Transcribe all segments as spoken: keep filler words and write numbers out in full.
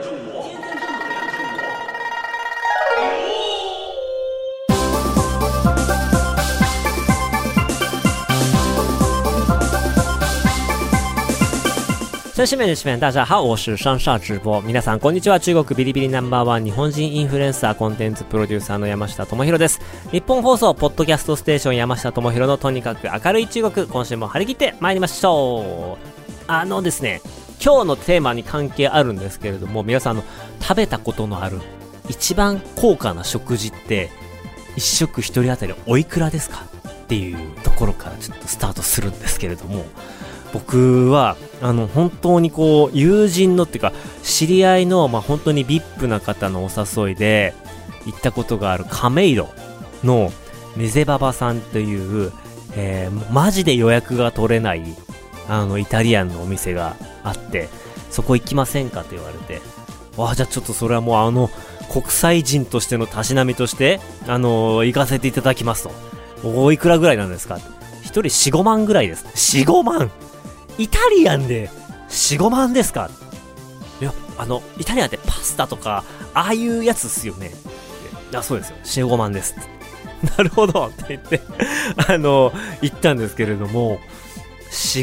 中国。先生面です面、大家好，我是上下直播。皆さんこんにちは。中国ビリビリナンバーワン日本人インフルエンサーコンテンツプロデューサーの山下智博です。日本放送ポッドキャストステーション山下智博のとにかく明るい中国、今週も張り切って参りましょう。あのですね、今日のテーマに関係あるんですけれども、皆さんの食べたことのある一番高価な食事って一食一人当たりおいくらですかっていうところからちょっとスタートするんですけれども、僕はあの本当にこう友人のっていうか知り合いの、まあ、本当に ブイアイピー な方のお誘いで行ったことがある亀戸のメゼババさんという、えー、マジで予約が取れないあのイタリアンのお店があって、そこ行きませんかと言われて、ああじゃあちょっとそれはもうあの国際人としてのたしなみとしてあのー、行かせていただきますと。おいくらぐらいなんですか。一人 よん,ご 万ぐらいです。 よん,ご 万イタリアンで よん,ご 万ですか。いやあのイタリアンってパスタとかああいうやつっすよね。あ、そうですよ よん,ご 万です。なるほどって言ってあのー、行ったんですけれども、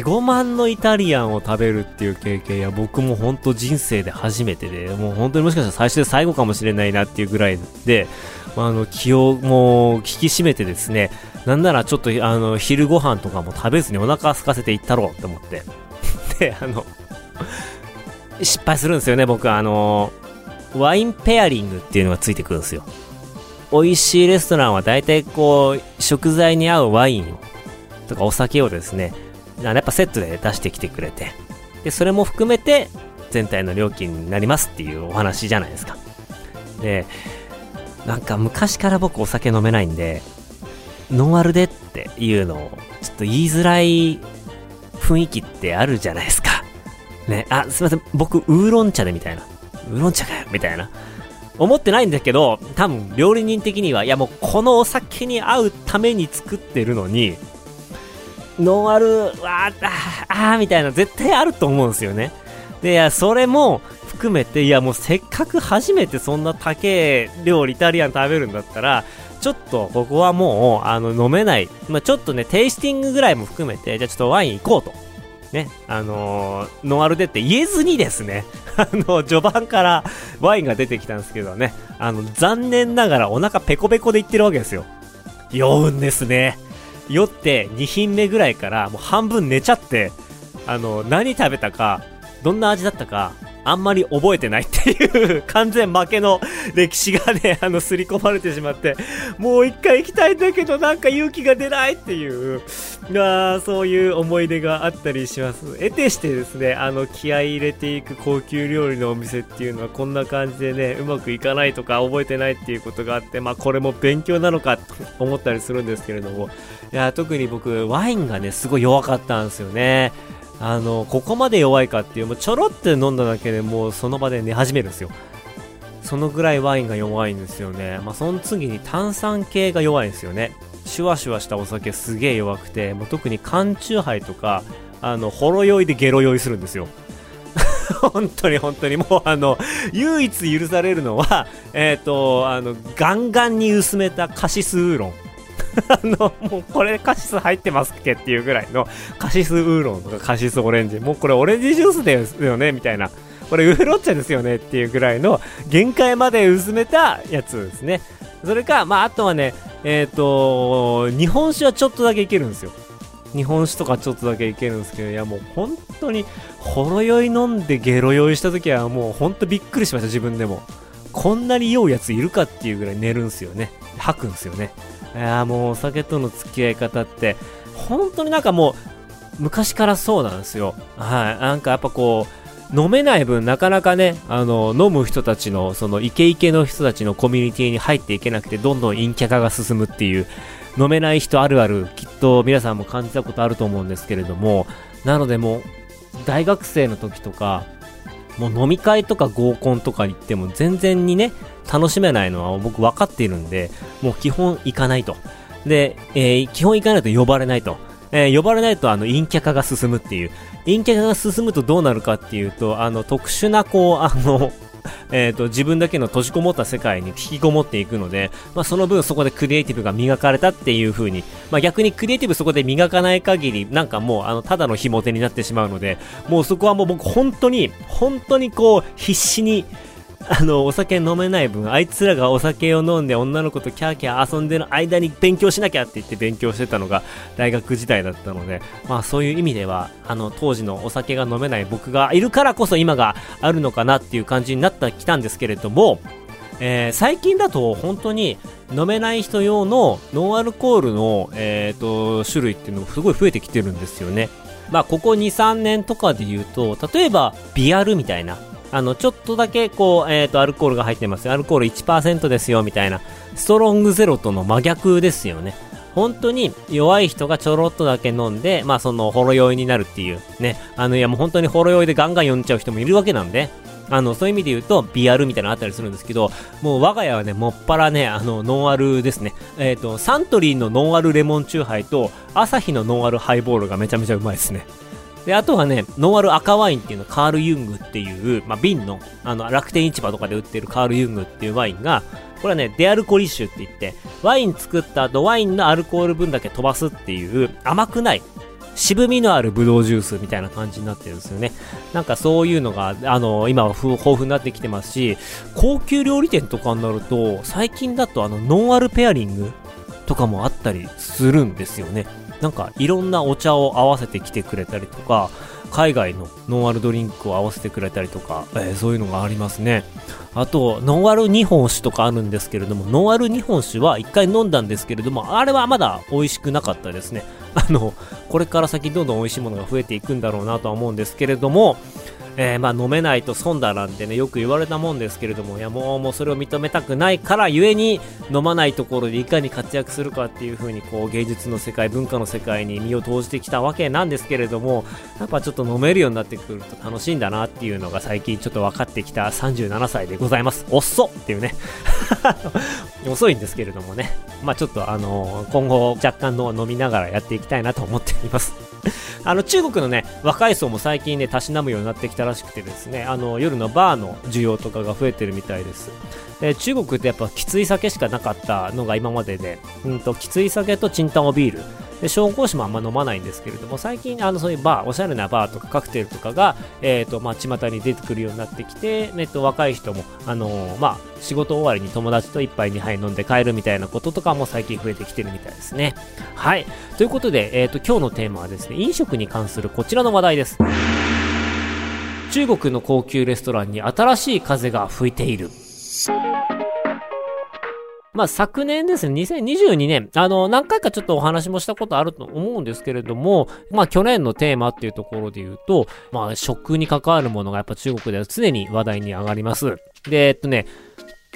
よん,ご 万のイタリアンを食べるっていう経験は僕も本当人生で初めてで、もう本当にもしかしたら最初で最後かもしれないなっていうぐらいで、あの気をもう引き締めてですね、なんならちょっとあの昼ご飯とかも食べずにお腹空かせていったろうと思ってで、あの失敗するんですよね。僕あのワインペアリングっていうのがついてくるんですよ。美味しいレストランは大体こう食材に合うワインとかお酒をですね、やっぱセットで出してきてくれて、でそれも含めて全体の料金になりますっていうお話じゃないですか。でなんか昔から僕お酒飲めないんで、ノンアルでっていうのをちょっと言いづらい雰囲気ってあるじゃないですかね。あ、すいません僕ウーロン茶でみたいな、ウーロン茶かよみたいな思ってないんだけど、多分料理人的にはいやもうこのお酒に合うために作ってるのにノンアルはああみたいな絶対あると思うんですよね。でいやそれも含めて、いやもうせっかく初めてそんな高い料理イタリアン食べるんだったら、ちょっとここはもうあの飲めない、まあ、ちょっとねテイスティングぐらいも含めて、じゃあちょっとワイン行こうとね、あのー、ノンアルでって言えずにですねあの序盤からワインが出てきたんですけどね、あの残念ながらお腹ペコペコでいってるわけですよ。酔うんですね。酔ってに品目ぐらいからもう半分寝ちゃって、あの何食べたかどんな味だったかあんまり覚えてないっていう完全負けの歴史がね、あの刷り込まれてしまって、もう一回行きたいんだけどなんか勇気が出ないっていう、あそういう思い出があったりします。得てしてですね、あの気合い入れていく高級料理のお店っていうのはこんな感じでね、うまくいかないとか覚えてないっていうことがあって、まあこれも勉強なのかと思ったりするんですけれども、いや特に僕ワインがねすごい弱かったんですよね。あのここまで弱いかっていう、もうちょろって飲んだだけでもうその場で寝始めるんですよ。そのぐらいワインが弱いんですよね。まあその次に炭酸系が弱いんですよね。シュワシュワしたお酒すげえ弱くて、もう特に缶チューハイとかあのほろ酔いでゲロ酔いするんですよ本当に本当にもうあの唯一許されるのはえっとあのガンガンに薄めたカシスウーロンあのもうこれカシス入ってますっけっていうぐらいのカシスウーロンとかカシスオレンジ、もうこれオレンジジュースですよねみたいな、これウーロン茶ですよねっていうぐらいの限界まで薄めたやつですね。それかまああとはねえっと日本酒はちょっとだけいけるんですよ。日本酒とかちょっとだけいけるんですけど、いやもう本当にほろ酔い飲んでゲロ酔いした時はもう本当びっくりしました。自分でもこんなに酔うやついるかっていうぐらい寝るんですよね、吐くんですよね。いやもうお酒との付き合い方って本当になんかもう昔からそうなんですよ。はい、なんかやっぱこう飲めない分なかなかね、あの飲む人たちのそのイケイケの人たちのコミュニティに入っていけなくて、どんどん陰キャ化が進むっていう、飲めない人あるあるきっと皆さんも感じたことあると思うんですけれども、なのでもう大学生の時とかもう飲み会とか合コンとか行っても全然にね楽しめないのは僕分かっているんで、もう基本行かないとで、えー、基本行かないと呼ばれないと、えー、呼ばれないとあの陰キャ化が進むっていう、陰キャ化が進むとどうなるかっていうと、あの特殊なこうあのえーと自分だけの閉じこもった世界に引きこもっていくので、まあ、その分そこでクリエイティブが磨かれたっていう風に、まあ、逆にクリエイティブそこで磨かない限りなんかもうあのただのひも手になってしまうので、もうそこはもう僕本当に本当にこう必死にあのお酒飲めない分、あいつらがお酒を飲んで女の子とキャーキャー遊んでる間に勉強しなきゃって言って勉強してたのが大学時代だったので、まあそういう意味ではあの当時のお酒が飲めない僕がいるからこそ今があるのかなっていう感じになってきたんですけれども、えー、最近だと本当に飲めない人用のノンアルコールの、えーと、種類っていうのがすごい増えてきてるんですよね。まあここ に,さん 年とかで言うと、例えばビアルみたいなあのちょっとだけこうえっとアルコールが入ってますよ、アルコール いちパーセント ですよみたいな、ストロングゼロとの真逆ですよね。本当に弱い人がちょろっとだけ飲んで、まあそのほろ酔いになるっていうね、あのいやもう本当にほろ酔いでガンガン酔っちゃう人もいるわけなんで、あのそういう意味で言うとビアルみたいなのあったりするんですけど、もう我が家はねもっぱらねあのノンアルですね。えっとサントリーのノンアルレモンチューハイとアサヒのノンアルハイボールがめちゃめちゃうまいですね。であとはねノンアル赤ワインっていうの、カールユングっていう、まあ、瓶のあの楽天市場とかで売ってるカールユングっていうワインが、これはねデアルコリッシュって言って、ワイン作った後ワインのアルコール分だけ飛ばすっていう甘くない渋みのあるブドウジュースみたいな感じになってるんですよね。なんかそういうのがあの今は豊富になってきてますし、高級料理店とかになると最近だとあのノンアルペアリングとかもあったりするんですよね。なんかいろんなお茶を合わせてきてくれたりとか、海外のノンアルドリンクを合わせてくれたりとか、えー、そういうのがありますね。あとノンアル日本酒とかあるんですけれども、ノンアル日本酒は一回飲んだんですけれども、あれはまだ美味しくなかったですね。あのこれから先どんどん美味しいものが増えていくんだろうなとは思うんですけれども、えー、まあ飲めないと損だなんてねよく言われたもんですけれども、いやもうもうそれを認めたくないからゆえに、飲まないところでいかに活躍するかっていう風にこう芸術の世界、文化の世界に身を投じてきたわけなんですけれども、やっぱちょっと飲めるようになってくると楽しいんだなっていうのが最近ちょっと分かってきたさんじゅうななさいでございます。おっそっていうね遅いんですけれどもね、まあちょっとあのー、今後若干の飲みながらやっていきたいなと思っていますあの中国のね若い層も最近ねたしなむようになってきたらしくてですね、あの夜のバーの需要とかが増えてるみたいです。で中国ってやっぱきつい酒しかなかったのが今までで、うんときつい酒とチンタオビールで、紹興酒もあんま飲まないんですけれども、最近あのそういうバー、おしゃれなバーとかカクテルとかがえっとまあ巷に出てくるようになってきて、えっと若い人もあのー、まあ仕事終わりに友達と一杯二杯飲んで帰るみたいなこととかも最近増えてきてるみたいですね。はい、ということでえっと今日のテーマはですね、飲食に関するこちらの話題です。中国の高級レストランに新しい風が吹いている。まあ、昨年ですね、にせんにじゅうにねん、あの何回かちょっとお話もしたことあると思うんですけれども、まあ去年のテーマっていうところで言うと、まあ食に関わるものがやっぱ中国では常に話題に上がります。でえっとね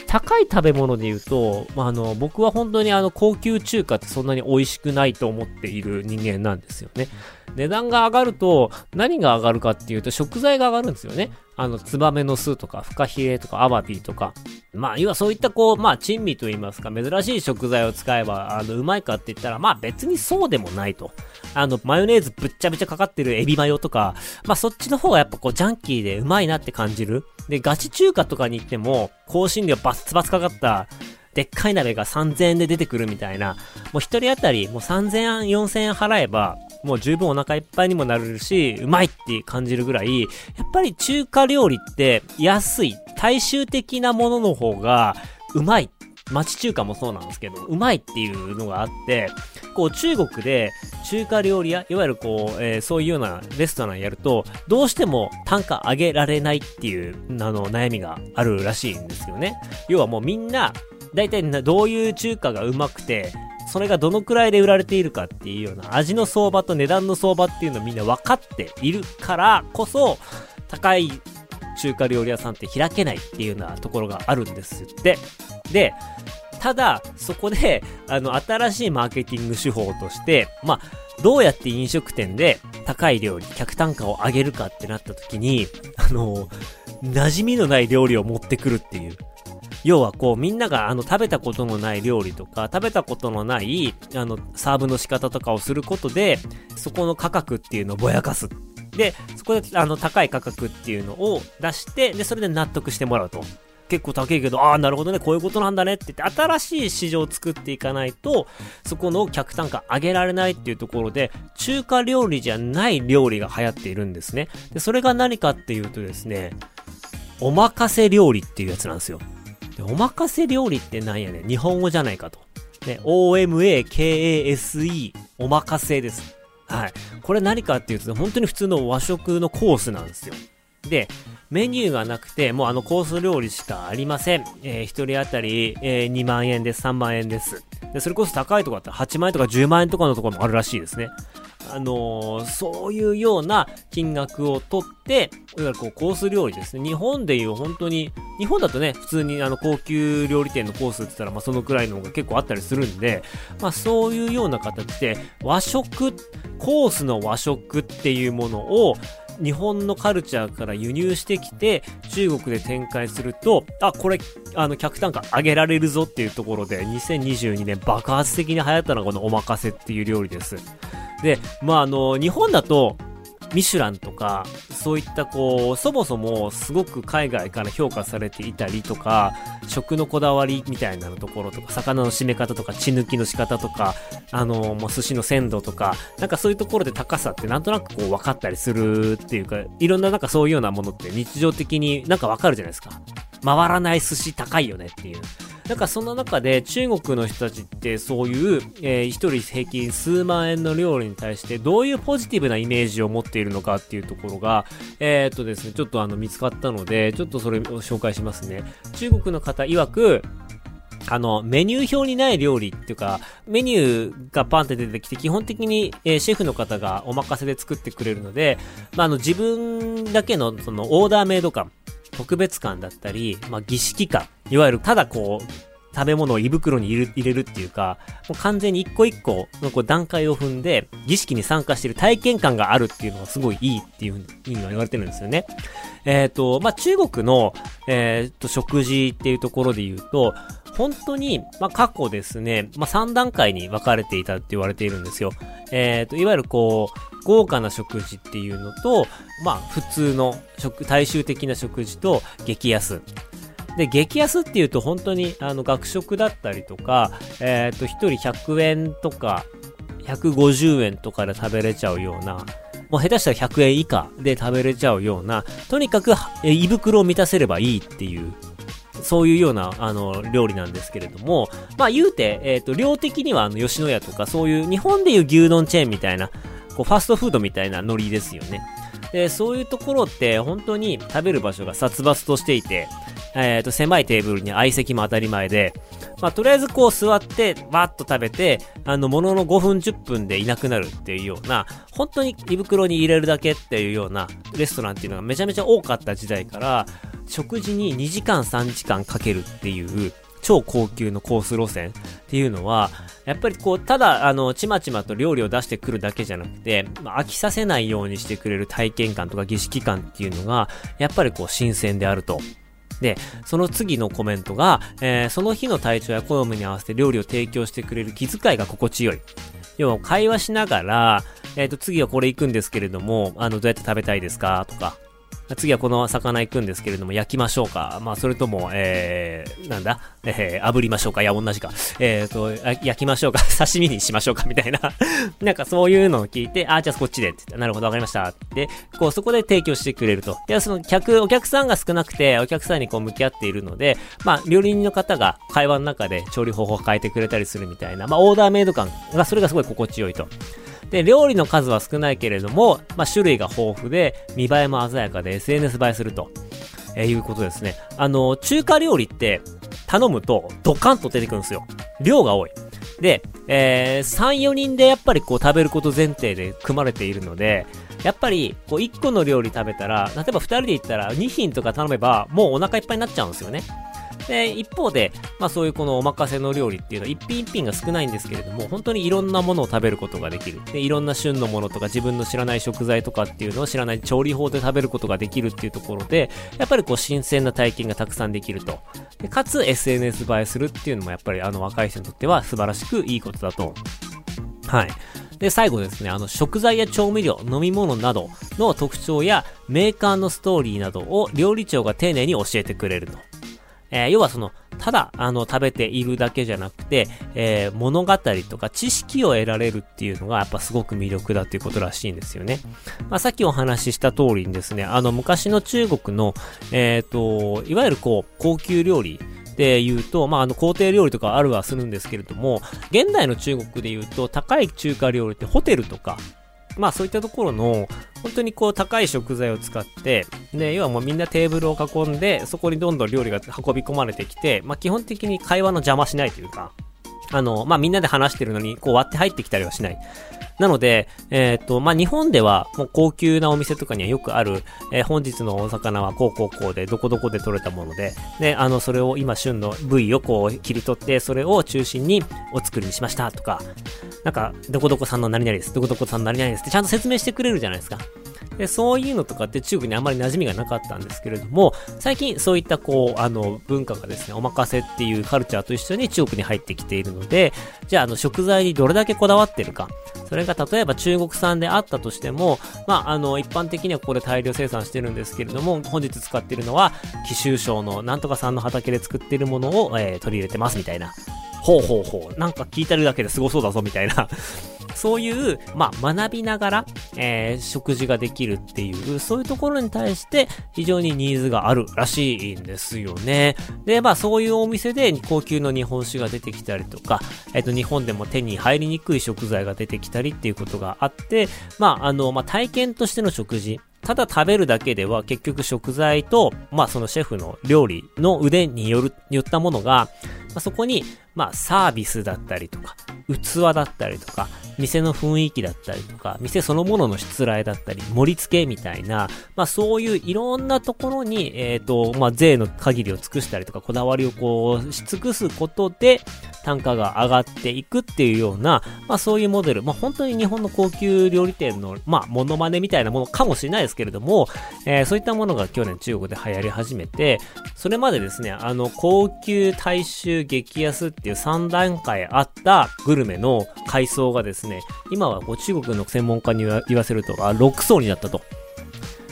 高い食べ物で言うと、まあ、あの僕は本当にあの高級中華ってそんなに美味しくないと思っている人間なんですよね。値段が上がると何が上がるかっていうと食材が上がるんですよね。あのツバメの巣とかフカヒレとかアワビとか、まあ要はそういったこうまあ珍味といいますか、珍しい食材を使えばあのうまいかって言ったら、まあ別にそうでもないと。あのマヨネーズぶっちゃぶちゃかかってるエビマヨとか、まあそっちの方がやっぱこうジャンキーでうまいなって感じる。でガチ中華とかに行っても香辛料バツバツかかったでっかい鍋がさんぜんえんで出てくるみたいな、もう一人当たりもうさんぜんえんよんせんえん払えばもう十分お腹いっぱいにもなれるし、うまいって感じるぐらい、やっぱり中華料理って安い大衆的なものの方がうまい、町中華もそうなんですけどうまいっていうのがあって、こう中国で中華料理屋、いわゆるこう、えー、そういうようなレストランやるとどうしても単価上げられないっていうあの悩みがあるらしいんですよね。要はもうみんな大体どういう中華がうまくて、それがどのくらいで売られているかっていうような味の相場と値段の相場っていうのをみんな分かっているからこそ、高い中華料理屋さんって開けないっていうようなところがあるんですって。でただそこであの新しいマーケティング手法として、まあどうやって飲食店で高い料理、客単価を上げるかってなった時に、あの馴染みのない料理を持ってくるっていう、要はこうみんながあの食べたことのない料理とか食べたことのないあのサーブの仕方とかをすることでそこの価格っていうのをぼやかす。でそこであの高い価格っていうのを出して、でそれで納得してもらうと、結構高いけど、ああなるほどね、こういうことなんだねって言って新しい市場を作っていかないとそこの客単価上げられないっていうところで、中華料理じゃない料理が流行っているんですね。でそれが何かっていうとですね、おまかせ料理っていうやつなんですよ。でおまかせ料理ってなんやねん、日本語じゃないかと、ね、オーエムエーケーエーエスイー おまかせです。はい、これ何かっていうと本当に普通の和食のコースなんですよ。でメニューがなくて、もうあのコース料理しかありません。えー、ひとり当たり、えー、にまんえんです、さんまんえんです。で、それこそ高いとこだったらはちまんえんとかじゅうまんえんとかのところもあるらしいですね。あのー、そういうような金額を取って、いわゆるこうコース料理ですね。日本でいう本当に、日本だとね、普通にあの高級料理店のコースって言ったら、まあそのくらいのが結構あったりするんで、まあそういうような形で、和食、コースの和食っていうものを、日本のカルチャーから輸入してきて中国で展開すると、あ、これあの客単価上げられるぞっていうところでにせんにじゅうにねん爆発的に流行ったのがこのおまかせっていう料理です。で、まああの日本だとミシュランとかそういったこうそもそもすごく海外から評価されていたりとか、食のこだわりみたいなところとか、魚の締め方とか血抜きの仕方とか、あのもう寿司の鮮度とか、なんかそういうところで高さってなんとなくこう分かったりするっていうか、いろんななんかそういうようなものって日常的になんか分かるじゃないですか。回らない寿司高いよねっていう。なんかそんな中で中国の人たちってそういう、えー、一人平均数万円の料理に対してどういうポジティブなイメージを持っているのかっていうところが、えーっとですね、ちょっとあの見つかったので、ちょっとそれを紹介しますね。中国の方曰く、あのメニュー表にない料理っていうか、メニューがパンって出てきて、基本的に、えー、シェフの方がお任せで作ってくれるので、まあ、あの自分だけのそのオーダーメイド感、特別感だったり、まあ、儀式感、いわゆるただこう食べ物を胃袋に入れるっていうか、もう完全に一個一個のこう段階を踏んで儀式に参加している体験感があるっていうのがすごいいいっていうふうに言われてるんですよね。えっと、まあ、中国の、えー、っと食事っていうところで言うと、本当に、まあ、過去ですね、まあ、さんだんかいに分かれていたって言われているんですよ。えっと、いわゆるこう、豪華な食事っていうのと、まあ、普通の食、大衆的な食事と、激安。で、激安っていうと、本当に、あの、学食だったりとか、えっと、一人ひゃくえんとか、ひゃくごじゅうえんとかで食べれちゃうような、もう下手したらひゃくえん以下で食べれちゃうような、とにかく胃袋を満たせればいいっていう、そういうような、あの、料理なんですけれども、まあ、言うて、えっと、量的には、あの、吉野家とか、そういう、日本でいう牛丼チェーンみたいな、こう、ファストフードみたいなノリですよね。で、そういうところって、本当に食べる場所が殺伐としていて、えっと、狭いテーブルに相席も当たり前で、まあ、とりあえずこう座って、わーっと食べて、あの、もののごふんじゅっぷんでいなくなるっていうような、本当に胃袋に入れるだけっていうようなレストランっていうのがめちゃめちゃ多かった時代から、食事ににじかんさんじかんかけるっていう超高級のコース路線っていうのは、やっぱりこう、ただあのちまちまと料理を出してくるだけじゃなくて、まあ、飽きさせないようにしてくれる体験感とか儀式感っていうのがやっぱりこう新鮮であると。で、その次のコメントが、えー、その日の体調や好みに合わせて料理を提供してくれる気遣いが心地よい。要は会話しながら、えっと次はこれ行くんですけれども、あのどうやって食べたいですかとか、次はこの魚行くんですけれども焼きましょうか、まあそれともえー、なんだ、えー、炙りましょうか、いや同じか、えーと焼きましょうか刺身にしましょうかみたいななんかそういうのを聞いて、あーじゃあこっちでって言って、なるほどわかりましたで、こうそこで提供してくれると。いやその客お客さんが少なくてお客さんにこう向き合っているので、まあ料理人の方が会話の中で調理方法を変えてくれたりするみたいな、まあオーダーメイド感がそれがすごい心地よいと。で、料理の数は少ないけれども、まあ、種類が豊富で、見栄えも鮮やかで エスエヌエス 映えすると、えー、いうことですね。あの、中華料理って頼むとドカンと出てくるんですよ。量が多い。で、えー、さん、よにんでやっぱりこう食べること前提で組まれているので、やっぱりこういっこの料理食べたら、例えばふたりで行ったらにひんとか頼めばもうお腹いっぱいになっちゃうんですよね。で、一方で、まあそういうこのおまかせの料理っていうのは一品一品が少ないんですけれども、本当にいろんなものを食べることができる。で、いろんな旬のものとか自分の知らない食材とかっていうのを知らない調理法で食べることができるっていうところで、やっぱりこう新鮮な体験がたくさんできると。で、かつ エスエヌエス 映えするっていうのもやっぱりあの若い人にとっては素晴らしくいいことだと。はい。で、最後ですね、あの、食材や調味料、飲み物などの特徴やメーカーのストーリーなどを料理長が丁寧に教えてくれると。えー、要はその、ただ、あの、食べているだけじゃなくて、えー、物語とか知識を得られるっていうのがやっぱすごく魅力だということらしいんですよね。まあ、さっきお話しした通りにですね、あの、昔の中国の、えっと、いわゆるこう、高級料理、で言うと、まあ、あの、皇帝料理とかあるはするんですけれども、現代の中国で言うと、高い中華料理ってホテルとか、まあ、そういったところの、本当にこう、高い食材を使って、で、要はもうみんなテーブルを囲んで、そこにどんどん料理が運び込まれてきて、まあ、基本的に会話の邪魔しないというか、あの、まあ、みんなで話してるのに、こう割って入ってきたりはしない。なので、えっと、まあ、日本では、もう高級なお店とかにはよくある、えー、本日のお魚はこうこうこうで、どこどこで取れたもので、で、あの、それを今旬の部位をこう切り取って、それを中心にお作りにしましたとか、なんか、どこどこさんの何々です、どこどこさんの何々ですってちゃんと説明してくれるじゃないですか。で、そういうのとかって中国にあんまり馴染みがなかったんですけれども、最近そういったこう、あの、文化がですね、おまかせっていうカルチャーと一緒に中国に入ってきているので、じゃあ、あの、食材にどれだけこだわってるか。それが例えば中国産であったとしても、まあ、あの、一般的にはここで大量生産してるんですけれども、本日使っているのは、貴州省のなんとかさんの畑で作っているものを、えー、取り入れてますみたいな。ほうほうほう。なんか聞いてるだけですごそうだぞみたいな。そういう、まあ、学びながら、えー、食事ができるっていう、そういうところに対して非常にニーズがあるらしいんですよね。で、まあ、そういうお店で高級の日本酒が出てきたりとか、えっと、日本でも手に入りにくい食材が出てきたりっていうことがあって、まあ、あの、まあ、体験としての食事、ただ食べるだけでは結局食材と、まあ、そのシェフの料理の腕による、よったものが、まあ、そこに、まあ、サービスだったりとか、器だったりとか、店の雰囲気だったりとか、店そのもののしつらえだったり、盛り付けみたいな、まあ、そういういろんなところに、えっと、まあ、税の限りを尽くしたりとか、こだわりをこう、し尽くすことで、単価が上がっていくっていうような、まあ、そういうモデル、まあ、本当に日本の高級料理店の、まあ、モノマネみたいなものかもしれないですけれども、えー、そういったものが去年中国で流行り始めて、それまでですね、あの、高級、大衆、激安っていうさん段階あったグルメの階層がですね、今はこう中国の専門家に言わせると、あ、ろく層になったと。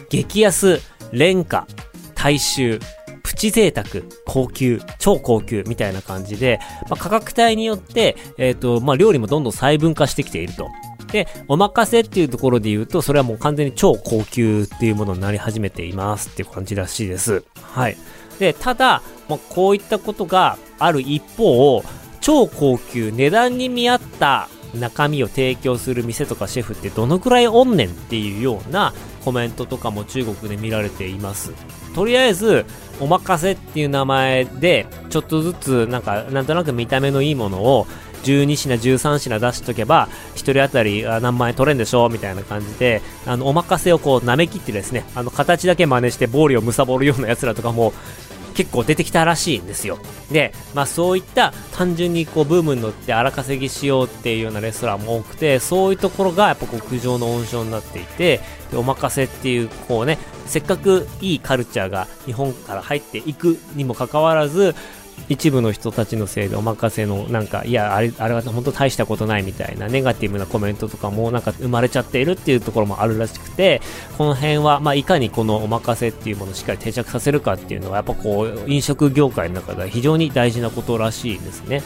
激安、廉価、大衆、プチ贅沢、高級、超高級みたいな感じで、まあ、価格帯によって、えっと、まあ、料理もどんどん細分化してきていると。で、おまかせっていうところで言うと、それはもう完全に超高級っていうものになり始めていますっていう感じらしいです。はい。で、ただ、まあ、こういったことがある一方、超高級、値段に見合った中身を提供する店とかシェフってどのくらいおんねんっていうようなコメントとかも中国で見られています。とりあえず、おまかせっていう名前で、ちょっとずつ、なんか、なんとなく見た目のいいものを、じゅうに品、じゅうさん品出しとけば、ひとり当たり何万円取れんでしょみたいな感じで、あの、おまかせをこう、舐め切ってですね、あの、形だけ真似して、暴利を貪るような奴らとかも、結構出てきたらしいんですよ。で、まあそういった単純にこうブームに乗って荒稼ぎしようっていうようなレストランも多くて、そういうところがやっぱこう苦情の温床になっていて、で、おまかせっていうこうね、せっかくいいカルチャーが日本から入っていくにもかかわらず、一部の人たちのせいでおまかせのなんか、いや、あれ、あれは本当大したことないみたいなネガティブなコメントとかもなんか生まれちゃっているっていうところもあるらしくて、この辺は、まあ、いかにこのおまかせっていうものをしっかり定着させるかっていうのは、やっぱこう、飲食業界の中では非常に大事なことらしいですね。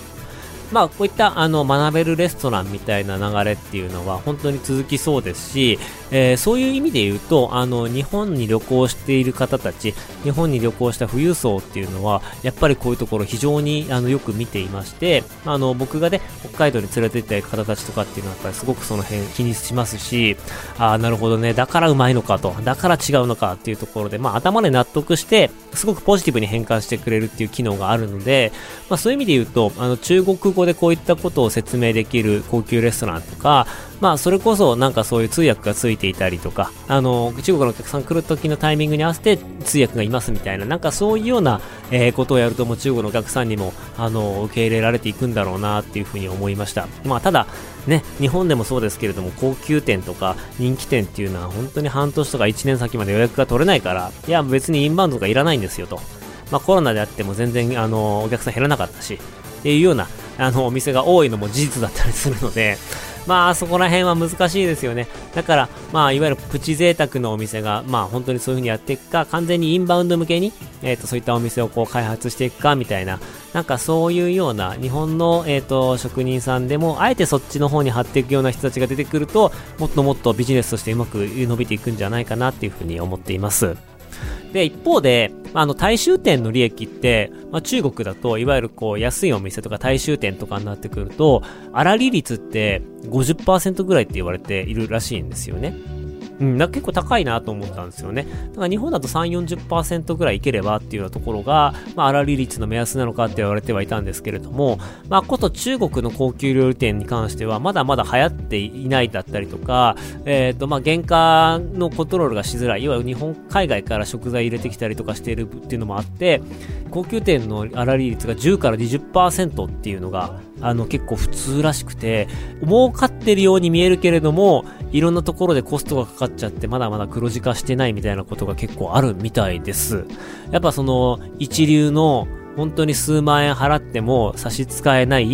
まあ、こういった、あの、学べるレストランみたいな流れっていうのは本当に続きそうですし、えー、そういう意味で言うと、あの、日本に旅行している方たち、日本に旅行した富裕層っていうのは、やっぱりこういうところ非常に、あの、よく見ていまして、あの、僕がね、北海道に連れて行った方たちとかっていうのは、やっぱりすごくその辺気にしますし、ああ、なるほどね、だからうまいのかと、だから違うのかっていうところで、まあ、頭で納得して、すごくポジティブに変換してくれるっていう機能があるので、まあ、そういう意味で言うと、あの、中国語こでこういったことを説明できる高級レストランとか、まあそれこそなんかそういう通訳がついていたりとか、あの中国のお客さん来る時のタイミングに合わせて通訳がいますみたいな、なんかそういうような、えー、ことをやるともう中国のお客さんにもあの受け入れられていくんだろうなっていうふうに思いました。まあただね、日本でもそうですけれども、高級店とか人気店っていうのは本当に半年とかいちねん先まで予約が取れないから、いや別にインバウンドとかいらないんですよと、まあ、コロナであっても全然あのお客さん減らなかったしっていうようなあのお店が多いのも事実だったりするので、まあそこら辺は難しいですよね。だからまあいわゆるプチ贅沢のお店がまあ本当にそういう風にやっていくか、完全にインバウンド向けにえっとそういったお店をこう開発していくかみたいな、なんかそういうような日本のえっと職人さんでもあえてそっちの方に張っていくような人たちが出てくると、もっともっとビジネスとしてうまく伸びていくんじゃないかなっていう風に思っています。で一方で、あの大衆店の利益って、まあ、中国だといわゆるこう安いお店とか大衆店とかになってくると粗利率って ごじゅっパーセント ぐらいって言われているらしいんですよね。うん、だ結構高いなと思ったんですよね。だから日本だと さんじゅう、よんじゅっパーセント ぐらいいければっていうようなところが、まあ、粗利率の目安なのかって言われてはいたんですけれども、まあ、こと中国の高級料理店に関してはまだまだ流行っていないだったりとか、えっと、まあ、原価のコントロールがしづらい、いわゆる日本海外から食材入れてきたりとかしているっていうのもあって、高級店の粗利率がじゅうからにじゅっパーセント っていうのが、あの結構普通らしくて、儲かってるように見えるけれどもいろんなところでコストがかかっちゃってまだまだ黒字化してないみたいなことが結構あるみたいです。やっぱその一流の本当に数万円払っても差し支えない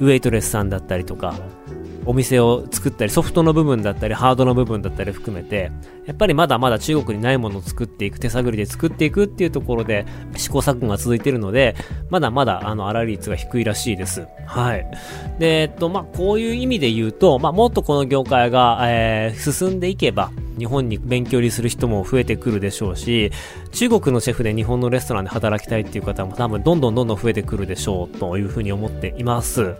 ウェイトレスさんだったりとか、お店を作ったりソフトの部分だったりハードの部分だったり含めて、やっぱりまだまだ中国にないものを作っていく、手探りで作っていくっていうところで試行錯誤が続いているので、まだまだあの粗利率が低いらしいです。はい。でえっとまあこういう意味で言うと、まあもっとこの業界が、えー、進んでいけば日本に勉強入りする人も増えてくるでしょうし、中国のシェフで日本のレストランで働きたいっていう方も多分どんどんどんどん増えてくるでしょうというふうに思っています。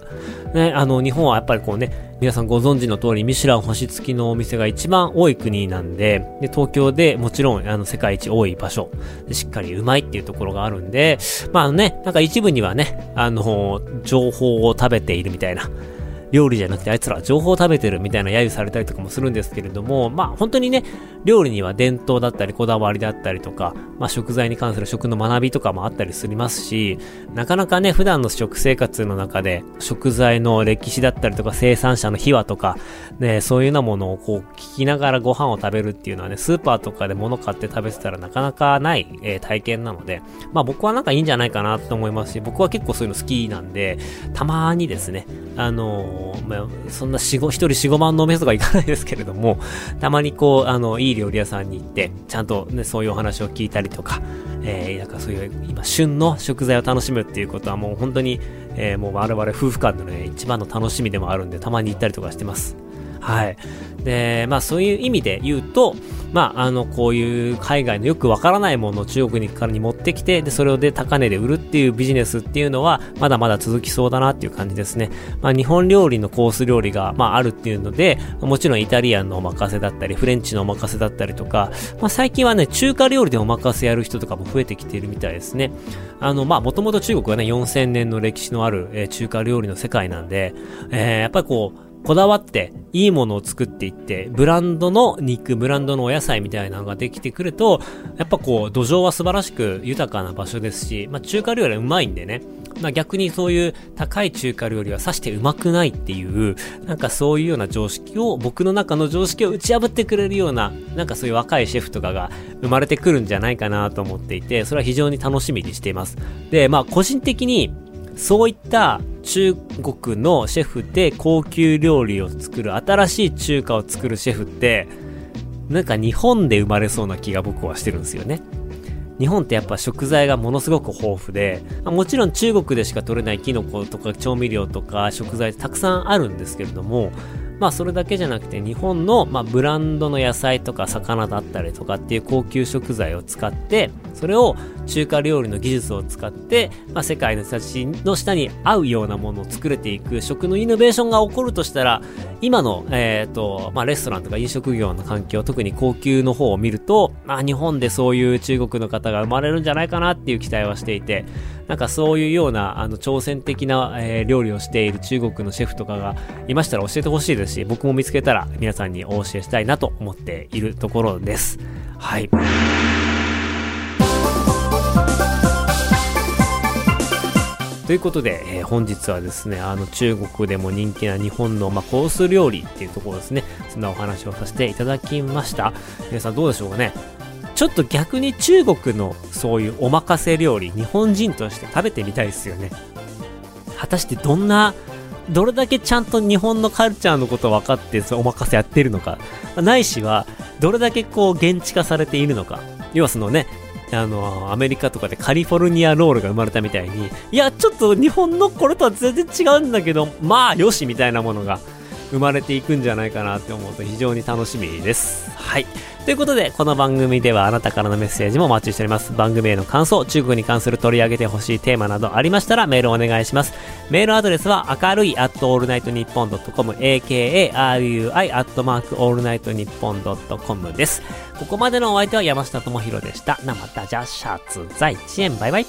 ね、あの日本はやっぱりこうね、皆さんご存知の通りミシュラン星付きのお店が一番多い国なんで、で東京でもちろんあの世界一多い場所でしっかりうまいっていうところがあるんで、まあね、なんか一部にはね、あの情報を食べているみたいな。料理じゃなくてあいつらは情報を食べてるみたいな揶揄されたりとかもするんですけれども、まあ本当にね、料理には伝統だったりこだわりだったりとか、まあ食材に関する食の学びとかもあったりしますし、なかなかね普段の食生活の中で食材の歴史だったりとか生産者の秘話とかね、そういうようなものをこう聞きながらご飯を食べるっていうのはね、スーパーとかで物買って食べてたらなかなかない、えー、体験なので、まあ僕はなんかいいんじゃないかなと思いますし、僕は結構そういうの好きなんで、たまにですね、あのーまあ、そんなよん、ご、ひとりよん、ごまんのお店とか行かないですけれども、たまにこうあのいい料理屋さんに行ってちゃんと、ね、そういうお話を聞いたりとか、えー、なんかそういう今旬の食材を楽しむっていうことはもう本当に、えー、もう我々夫婦間の、ね、一番の楽しみでもあるんで、たまに行ったりとかしてます。はい。で、まあそういう意味で言うと、まああのこういう海外のよくわからないものを中国からに持ってきて、でそれをで高値で売るっていうビジネスっていうのはまだまだ続きそうだなっていう感じですね。まあ日本料理のコース料理がまああるっていうので、もちろんイタリアンのお任せだったりフレンチのお任せだったりとか、まあ最近はね中華料理でお任せやる人とかも増えてきているみたいですね。あのまあもともと中国はねよんせんねんの歴史のある、えー、中華料理の世界なんで、えー、やっぱりこうこだわっていいものを作っていって、ブランドの肉、ブランドのお野菜みたいなのができてくると、やっぱこう土壌は素晴らしく豊かな場所ですし、まあ中華料理はうまいんでね、まあ逆にそういう高い中華料理はさしてうまくないっていう、なんかそういうような常識を、僕の中の常識を打ち破ってくれるような、なんかそういう若いシェフとかが生まれてくるんじゃないかなと思っていて、それは非常に楽しみにしています。でまあ個人的にそういった中国のシェフで高級料理を作る、新しい中華を作るシェフってなんか日本で生まれそうな気が僕はしてるんですよね。日本ってやっぱ食材がものすごく豊富で、もちろん中国でしか取れないキノコとか調味料とか食材たくさんあるんですけれども、まあそれだけじゃなくて日本のまあブランドの野菜とか魚だったりとかっていう高級食材を使って、それを中華料理の技術を使ってまあ世界の人たちの舌に合うようなものを作れていく、食のイノベーションが起こるとしたら、今のえっとまあレストランとか飲食業の環境、特に高級の方を見ると、まあ日本でそういう中国の方が生まれるんじゃないかなっていう期待はしていて、なんかそういうようなあの挑戦的な、えー、料理をしている中国のシェフとかがいましたら教えてほしいですし、僕も見つけたら皆さんにお教えしたいなと思っているところです。はい、ということで、えー、本日はですね、あの中国でも人気な日本の、まあ、コース料理っていうところですね、そんなお話をさせていただきました。皆さんどうでしょうかね。ちょっと逆に中国のそういうお任せ料理、日本人として食べてみたいですよね。果たしてどんな、どれだけちゃんと日本のカルチャーのことを分かってそのお任せやってるのか、ないしはどれだけこう現地化されているのか。要はそのね、あのアメリカとかでカリフォルニアロールが生まれたみたいに、いやちょっと日本のこれとは全然違うんだけど、まあよしみたいなものが生まれていくんじゃないかなって思うと非常に楽しみです。はい、ということでこの番組ではあなたからのメッセージもお待ちしております。番組への感想、中国に関する取り上げてほしいテーマなどありましたらメールをお願いします。メールアドレスは明るい アットオールナイトニッポンドットコム エーケーエーアールユーアイアットマークオールナイトニッポンドットコム です。ここまでのお相手は山下智博でした。那またじゃあシャツ在一円バイバイ。